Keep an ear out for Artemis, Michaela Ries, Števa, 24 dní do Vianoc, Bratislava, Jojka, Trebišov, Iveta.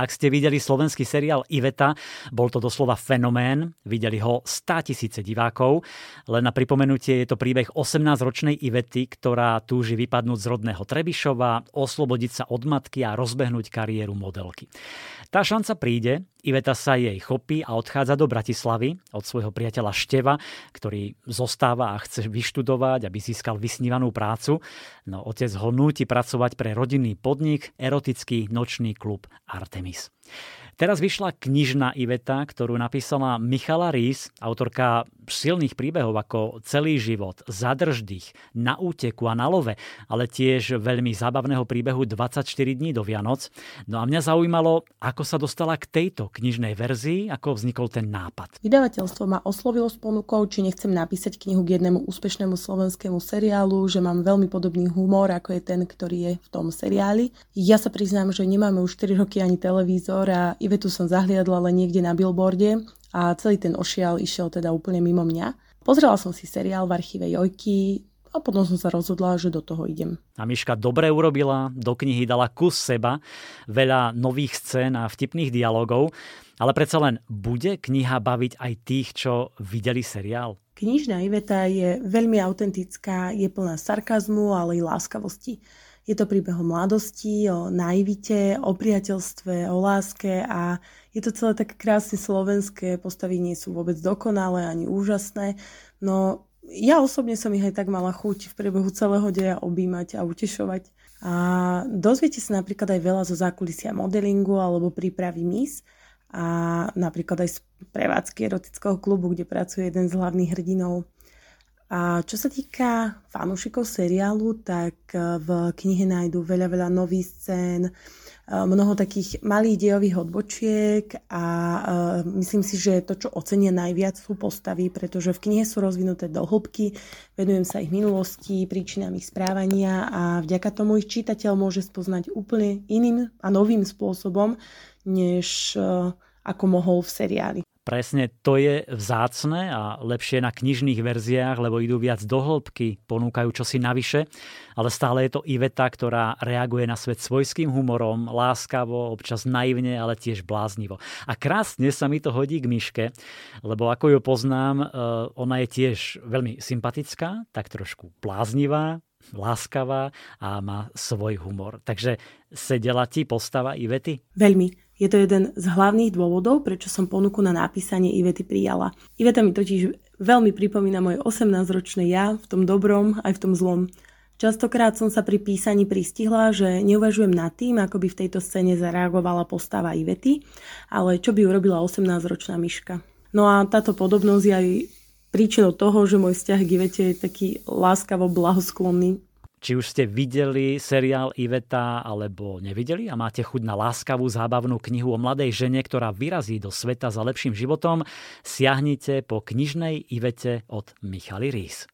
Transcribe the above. Ak ste videli slovenský seriál Iveta, bol to doslova fenomén. Videli ho 100 000 divákov. Len na pripomenutie je to príbeh 18-ročnej Ivety, ktorá túži vypadnúť z rodného Trebišova, oslobodiť sa od matky a rozbehnúť kariéru modelky. Tá šanca príde, Iveta sa jej chopí a odchádza do Bratislavy od svojho priateľa Števa, ktorý zostáva a chce vyštudovať, aby získal vysnívanú prácu. No otec ho núti pracovať pre rodinný podnik, erotický nočný klub Artemis. Teraz vyšla knižná Iveta, ktorú napísala Michaela Ries, autorka silných príbehov ako Celý život, Zadrž dých, Na úteku a na love, ale tiež veľmi zábavného príbehu 24 dní do Vianoc. No a mňa zaujímalo, ako sa dostala k tejto knižnej verzii, ako vznikol ten nápad. Vydavateľstvo ma oslovilo s ponukou, či nechcem napísať knihu k jednému úspešnému slovenskému seriálu, že mám veľmi podobný humor, ako je ten, ktorý je v tom seriáli. Ja sa priznám, že nemáme už 4 roky ani televízor a Ivetu som zahliadla len niekde na billboarde a celý ten ošial išiel teda úplne mimo mňa. Pozrela som si seriál v archíve Jojky a potom som sa rozhodla, že do toho idem. A Miška dobre urobila, do knihy dala kus seba, veľa nových scén a vtipných dialogov, ale predsa len bude kniha baviť aj tých, čo videli seriál? Knižná Iveta je veľmi autentická, je plná sarkazmu, ale i láskavosti. Je to príbeh o mladosti, o naivite, o priateľstve, o láske a je to celé tak krásne slovenské, postavy nie sú vôbec dokonalé ani úžasné, no ja osobne som ich aj tak mala chuť v priebehu celého deja objímať a utešovať. A dozviete sa napríklad aj veľa zo zákulisia modelingu alebo prípravy mis a napríklad aj z prevádzky erotického klubu, kde pracuje jeden z hlavných hrdinov. A čo sa týka fanúšikov seriálu, tak v knihe nájdú veľa nových scén, mnoho takých malých dejových odbočiek a myslím si, že to, čo ocenia najviac, sú postavy, pretože v knihe sú rozvinuté do hĺbky, venujem sa ich minulosti, príčinám ich správania a vďaka tomu ich čitateľ môže spoznať úplne iným a novým spôsobom, než ako mohol v seriáli. Presne, to je vzácne a lepšie na knižných verziách, lebo idú viac do hĺbky, ponúkajú čosi navyše, ale stále je to Iveta, ktorá reaguje na svet svojským humorom, láskavo, občas naivne, ale tiež bláznivo. A krásne sa mi to hodí k Miške, lebo ako ju poznám, ona je tiež veľmi sympatická, tak trošku bláznivá, láskavá a má svoj humor. Takže sedela ti postava Ivety? Veľmi. Je to jeden z hlavných dôvodov, prečo som ponuku na napísanie Ivety prijala. Iveta mi totiž veľmi pripomína moje 18-ročné ja, v tom dobrom aj v tom zlom. Častokrát som sa pri písaní pristihla, že neuvažujem nad tým, ako by v tejto scéne zareagovala postava Ivety, ale čo by urobila 18-ročná Miška. No a táto podobnosť je aj príčinou toho, že môj vzťah k Ivete je taký láskavo blahosklonný. Či už ste videli seriál Iveta, alebo nevideli a máte chuť na láskavú, zábavnú knihu o mladej žene, ktorá vyrazí do sveta za lepším životom, siahnite po knižnej Ivete od Michaely Ries.